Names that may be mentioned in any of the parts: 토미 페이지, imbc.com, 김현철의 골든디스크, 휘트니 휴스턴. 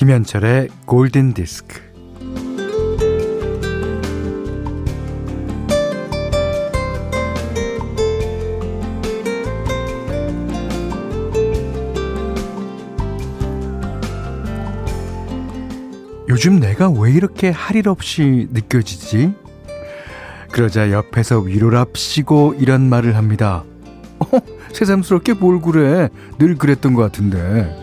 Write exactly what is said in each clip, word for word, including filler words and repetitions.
김현철의 골든디스크. 요즘 내가 왜 이렇게 할 일 없이 느껴지지? 그러자 옆에서 위로랍시고 이런 말을 합니다. 어? 새삼스럽게 뭘 그래? 늘 그랬던 것 같은데.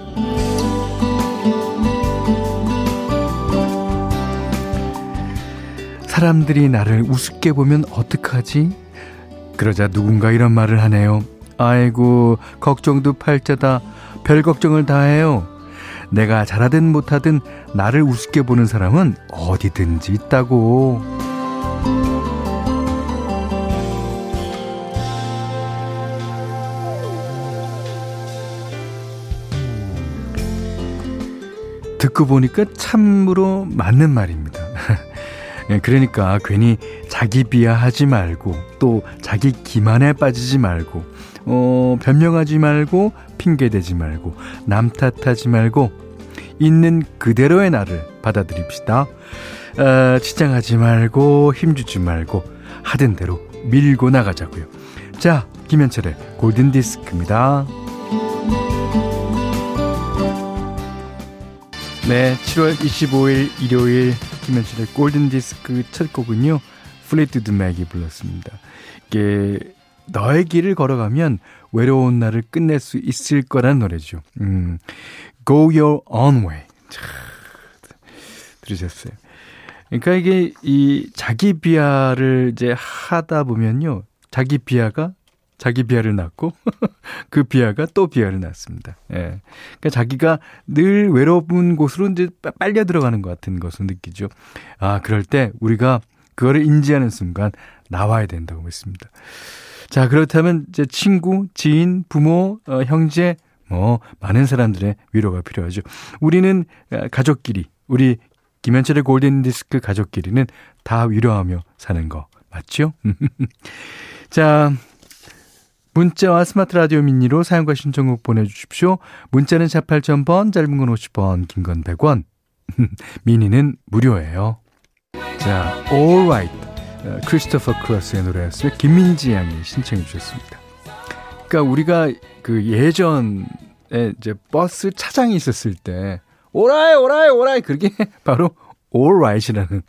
사람들이 나를 우습게 보면 어떡하지? 그러자 누군가 이런 말을 하네요. 아이고, 걱정도 팔자다. 별 걱정을 다 해요. 내가 잘하든 못하든 나를 우습게 보는 사람은 어디든지 있다고. 듣고 보니까 참으로 맞는 말입니다. 그러니까 괜히 자기 비하하지 말고, 또 자기 기만에 빠지지 말고, 어, 변명하지 말고, 핑계대지 말고, 남 탓하지 말고, 있는 그대로의 나를 받아들입시다. 어, 치장하지 말고, 힘주지 말고, 하던 대로 밀고 나가자고요. 자, 김현철의 골든디스크입니다. 네, 칠월 이십오일 일요일 김현철의 골든디스크 첫 곡은요, 플리트드 맥이 불렀습니다. 이게 너의 길을 걸어가면 외로운 날을 끝낼 수 있을 거란 노래죠. 음, Go Your Own Way. 차, 들으셨어요? 그러니까 이게 이 자기 비하를 이제 하다 보면요, 자기 비하가 자기 비하를 낳고 그 비하가 또 비하를 낳습니다. 예. 그러니까 자기가 늘 외로운 곳으로 이제 빨려 들어가는 것 같은 것을 느끼죠. 아, 그럴 때 우리가 그거를 인지하는 순간 나와야 된다고 믿습니다. 자, 그렇다면 이제 친구, 지인, 부모, 어, 형제, 뭐 많은 사람들의 위로가 필요하죠. 우리는 가족끼리, 우리 김현철의 골든디스크 가족끼리는 다 위로하며 사는 거 맞죠? 자, 문자와 스마트 라디오 미니로 사용과 신청곡 보내주십시오. 문자는 샷 팔천 번, 짧은 건 오십 원, 긴 건 백 원. 미니는 무료예요. 자, All Right, 크리스토퍼 크로스의 노래였어요. 김민지 양이 신청해 주셨습니다. 그러니까 우리가 그 예전에 이제 버스 차장이 있었을 때 오라이 오라이 오라이 그게 바로 All Right이라는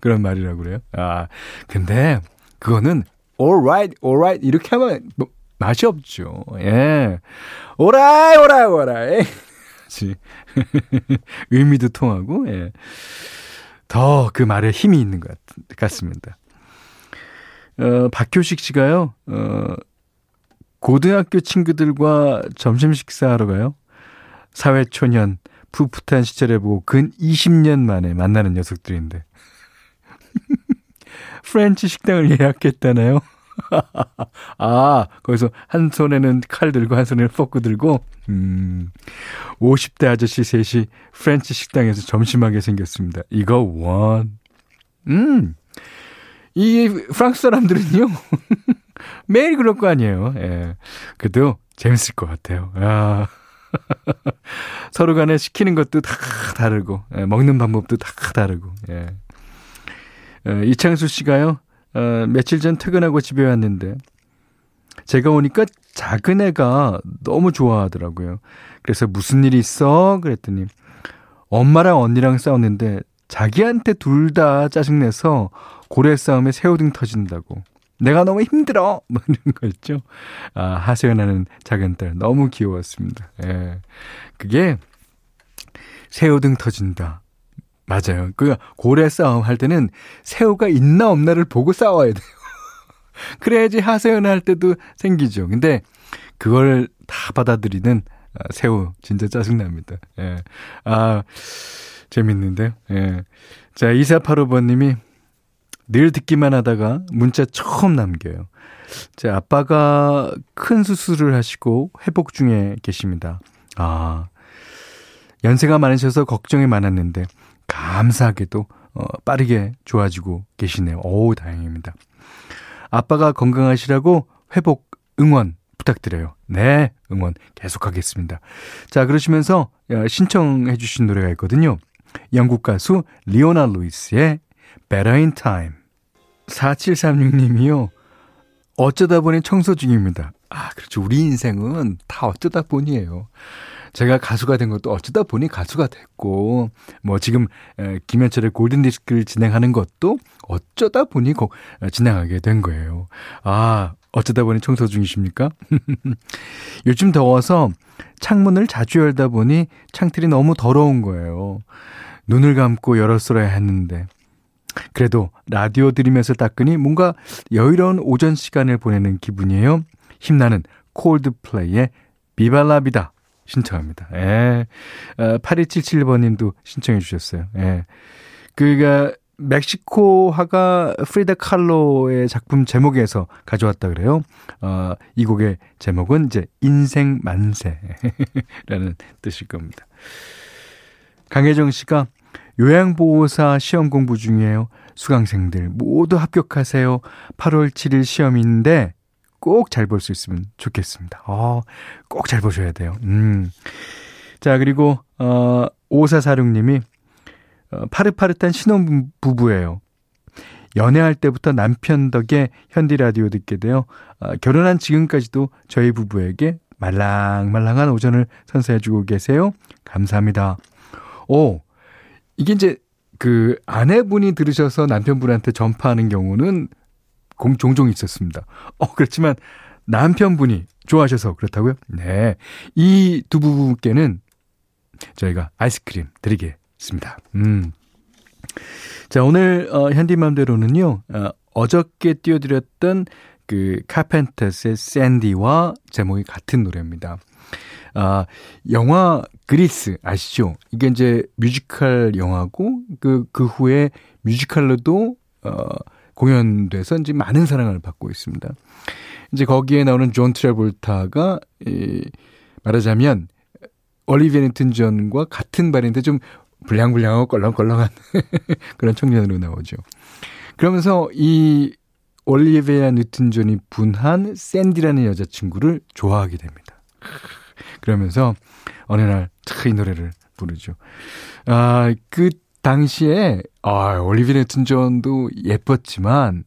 그런 말이라고 그래요. 아, 근데 그거는 alright, alright 이렇게 하면 뭐, 맛이 없죠. 예, alright, alright, alright. 의미도 통하고, 예, 더 그 말에 힘이 있는 것 같, 같습니다. 어, 박효식 씨가요, 어, 고등학교 친구들과 점심 식사하러 가요. 사회초년 풋풋한 시절에 보고 근 이십 년 만에 만나는 녀석들인데. 프렌치 식당을 예약했다네요. 아, 거기서 한 손에는 칼 들고 한 손에는 포크 들고, 음, 오십 대 아저씨 셋이 프렌치 식당에서 점심하게 생겼습니다. 이거 원. 음, 이 프랑스 사람들은요 매일 그럴 거 아니에요. 예, 그래도 재밌을 것 같아요. 아. 서로 간에 시키는 것도 다 다르고, 예, 먹는 방법도 다 다르고. 예. 이창수 씨가요, 어, 며칠 전 퇴근하고 집에 왔는데 제가 오니까 작은 애가 너무 좋아하더라고요. 그래서 무슨 일이 있어? 그랬더니 엄마랑 언니랑 싸웠는데 자기한테 둘 다 짜증내서 고래 싸움에 새우등 터진다고. 내가 너무 힘들어! 뭐 이런 거 있죠. 아, 하소연하는 작은 딸 너무 귀여웠습니다. 예. 그게 새우등 터진다. 맞아요. 그 고래 싸움 할 때는 새우가 있나 없나를 보고 싸워야 돼요. 그래야지 하소연 할 때도 생기죠. 근데 그걸 다 받아들이는 새우 진짜 짜증납니다. 예. 아, 재밌는데요. 예. 자, 이사팔오번님이 늘 듣기만 하다가 문자 처음 남겨요. 제 아빠가 큰 수술을 하시고 회복 중에 계십니다. 아, 연세가 많으셔서 걱정이 많았는데 감사하게도 어, 빠르게 좋아지고 계시네요. 오, 다행입니다. 아빠가 건강하시라고 회복 응원 부탁드려요. 네, 응원 계속하겠습니다. 자, 그러시면서 신청해 주신 노래가 있거든요. 영국 가수 리오나 루이스의 Better in Time. 사칠삼육 님이요. 어쩌다 보니 청소 중입니다. 아, 그렇죠. 우리 인생은 다 어쩌다 보니예요. 제가 가수가 된 것도 어쩌다 보니 가수가 됐고, 뭐 지금 김현철의 골든디스크를 진행하는 것도 어쩌다 보니 고, 진행하게 된 거예요. 아, 어쩌다 보니 청소 중이십니까? 요즘 더워서 창문을 자주 열다 보니 창틀이 너무 더러운 거예요. 눈을 감고 열었어야 했는데 그래도 라디오 들으면서 닦으니 뭔가 여유로운 오전 시간을 보내는 기분이에요. 힘나는 콜드플레이의 비발라비다 신청합니다. 예. 팔이칠칠 번님도 신청해 주셨어요. 예. 그가 멕시코화가 프리다 칼로의 작품 제목에서 가져왔다 그래요. 어, 이 곡의 제목은 이제 인생 만세라는 뜻일 겁니다. 강혜정 씨가 요양보호사 시험 공부 중이에요. 수강생들 모두 합격하세요. 팔월 칠일 시험인데 꼭 잘 볼 수 있으면 좋겠습니다. 어, 꼭 잘 보셔야 돼요. 음. 자, 그리고 어, 오사사육 님이 어, 파릇파릇한 신혼부부예요. 연애할 때부터 남편 덕에 현디라디오 듣게 돼요. 어, 결혼한 지금까지도 저희 부부에게 말랑말랑한 오전을 선사해주고 계세요. 감사합니다. 오, 이게 이제 그 아내분이 들으셔서 남편분한테 전파하는 경우는 공, 종종 있었습니다. 어, 그렇지만 남편분이 좋아하셔서 그렇다고요? 네. 이 두 부부께는 저희가 아이스크림 드리겠습니다. 음. 자, 오늘, 어, 현디맘대로는요, 어, 어저께 띄워드렸던 그 카펜터스의 샌디와 제목이 같은 노래입니다. 아, 영화 그리스 아시죠? 이게 이제 뮤지컬 영화고, 그, 그 후에 뮤지컬로도, 어, 공연돼서 이제 많은 사랑을 받고 있습니다. 이제 거기에 나오는 존 트래볼타가 이 말하자면 올리비아 뉴튼 존과 같은 발인데 좀 불량불량하고 껄렁껄렁한 그런 청년으로 나오죠. 그러면서 이 올리비아 뉴튼 존이 분한 샌디라는 여자친구를 좋아하게 됩니다. 그러면서 어느 날 이 노래를 부르죠. 아, 그 당시에 아, 올리비아 뉴튼 존도 예뻤지만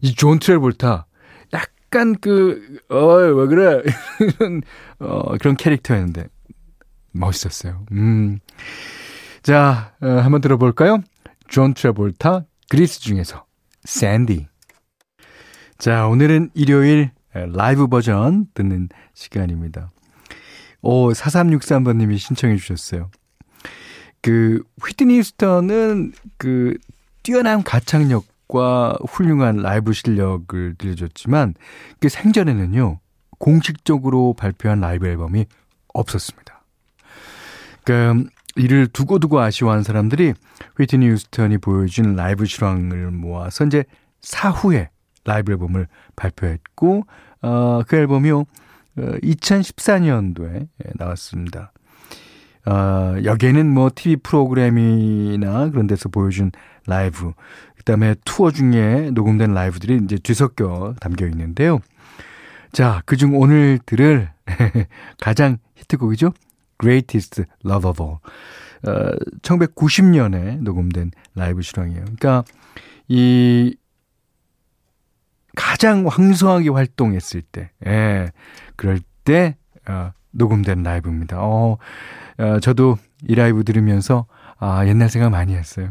이 존 트래볼타 약간 그 어이 왜 그래 이런 어, 그런 캐릭터였는데 멋있었어요. 음. 자, 어, 한번 들어볼까요? 존 트래볼타 그리스 중에서 샌디. 자, 오늘은 일요일 라이브 버전 듣는 시간입니다. 오, 사삼육삼 번님이 신청해 주셨어요. 그 휘트니 휴스턴은 그 뛰어난 가창력과 훌륭한 라이브 실력을 들려줬지만 그 생전에는요 공식적으로 발표한 라이브 앨범이 없었습니다. 그러니까 이를 두고두고 아쉬워하는 사람들이 휘트니 휴스턴이 보여준 라이브 실황을 모아서 이제 사후에 라이브 앨범을 발표했고, 어, 그 앨범이요 이천십사 년도에 나왔습니다. 어, 여기에는 뭐 티비 프로그램이나 그런 데서 보여준 라이브, 그 다음에 투어 중에 녹음된 라이브들이 이제 뒤섞여 담겨 있는데요. 자, 그중 오늘 들을 가장 히트곡이죠. Greatest Love of All. 어, 천구백구십 년에 녹음된 라이브 실황이에요. 그러니까 이 가장 황성하게 활동했을 때, 예, 그럴 때, 어, 녹음된 라이브입니다. 어, 어, 저도 이 라이브 들으면서 아, 옛날 생각 많이 했어요.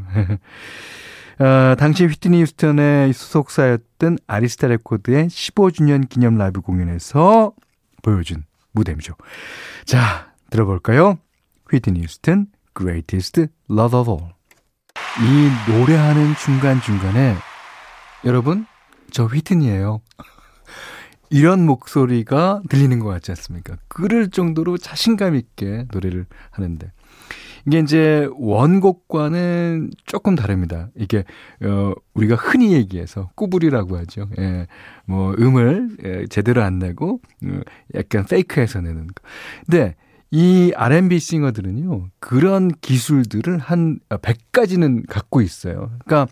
어, 당시 휘트니 휴스턴의 소속사였던 아리스타 레코드의 십오 주년 기념 라이브 공연에서 보여준 무대죠. 자, 들어볼까요? 휘트니 휴스턴 Greatest Love of All. 이 노래하는 중간중간에 여러분, 저 휘트니예요. 이런 목소리가 들리는 것 같지 않습니까? 그럴 정도로 자신감 있게 노래를 하는데 이게 이제 원곡과는 조금 다릅니다. 이게 어, 우리가 흔히 얘기해서 꾸불이라고 하죠. 예, 뭐 음을 예, 제대로 안 내고 약간 페이크해서 내는 거. 근데 이 알앤비 싱어들은요 그런 기술들을 한 백 가지는 갖고 있어요. 그러니까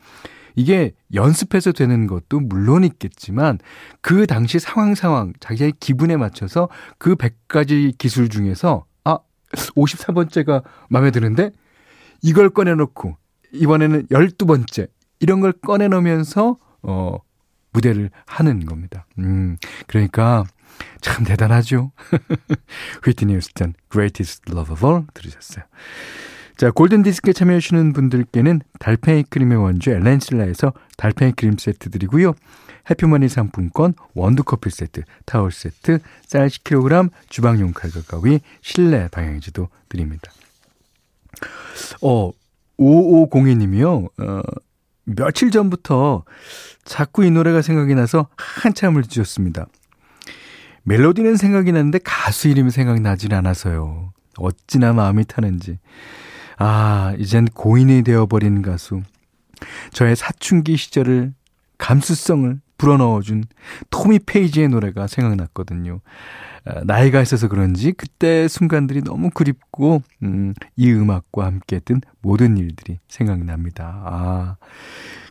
이게 연습해서 되는 것도 물론 있겠지만 그 당시 상황 상황 자기의 기분에 맞춰서 그 백 가지 기술 중에서 아 오십사 번째가 마음에 드는데 이걸 꺼내놓고 이번에는 열두 번째 이런 걸 꺼내놓으면서 어, 무대를 하는 겁니다. 음, 그러니까 참 대단하죠. 휘트니 휴스턴 Greatest Love of All 들으셨어요. 자, 골든디스크에 참여해주시는 분들께는 달팽이 크림의 원조 엘렌실라에서 달팽이 크림 세트 드리고요. 해피머니 상품권, 원두커피 세트, 타월 세트, 쌀 십 킬로그램, 주방용 칼과 가위, 실내 방향지도 드립니다. 어, 오오공이 님이요. 어, 며칠 전부터 자꾸 이 노래가 생각이 나서 한참을 뒤졌습니다. 멜로디는 생각이 나는데 가수 이름이 생각나질 않아서요. 어찌나 마음이 타는지. 아, 이젠 고인이 되어버린 가수. 저의 사춘기 시절을, 감수성을 불어넣어준 토미 페이지의 노래가 생각났거든요. 나이가 있어서 그런지 그때 순간들이 너무 그립고 음, 이 음악과 함께 했던 모든 일들이 생각납니다. 아,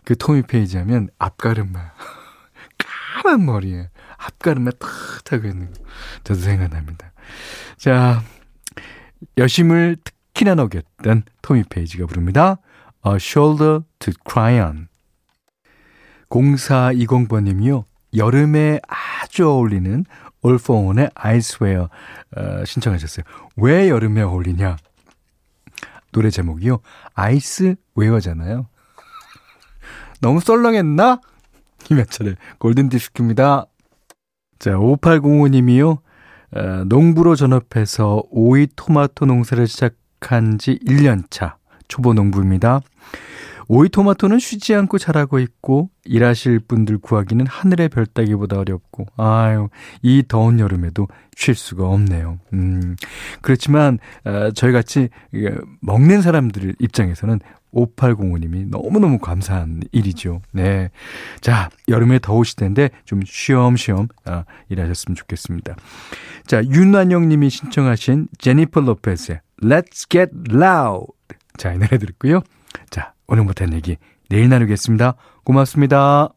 그 토미 페이지 하면 앞가름만 까만 머리에 앞가름만 탁 하고 있는 거 저도 생각납니다. 자, 여심을 특히나 녹였던 토미 페이지가 부릅니다. A Shoulder to Cry On. 공사이공 번님이요. 여름에 아주 어울리는 All For One의 I Swear 어, 신청하셨어요. 왜 여름에 어울리냐? 노래 제목이요. 아이스 웨어잖아요. 너무 썰렁했나? 김현철의 골든디스크입니다. 자, 오팔공오 님이요. 어, 농부로 전업해서 오이 토마토 농사를 시작한 지 일 년 차 초보 농부입니다. 오이 토마토는 쉬지 않고 자라고 있고 일하실 분들 구하기는 하늘의 별 따기보다 어렵고 아유 이 더운 여름에도 쉴 수가 없네요. 음, 그렇지만 어, 저희같이 먹는 사람들 입장에서는 오팔공오 님이 너무너무 감사한 일이죠. 네, 자, 여름에 더우실 텐데 좀 쉬엄쉬엄 아, 일하셨으면 좋겠습니다. 자, 윤환영님이 신청하신 제니퍼 로페즈의 Let's Get Loud. 자, 이 노래 들었고요. 자, 오늘 못한 얘기 내일 나누겠습니다. 고맙습니다.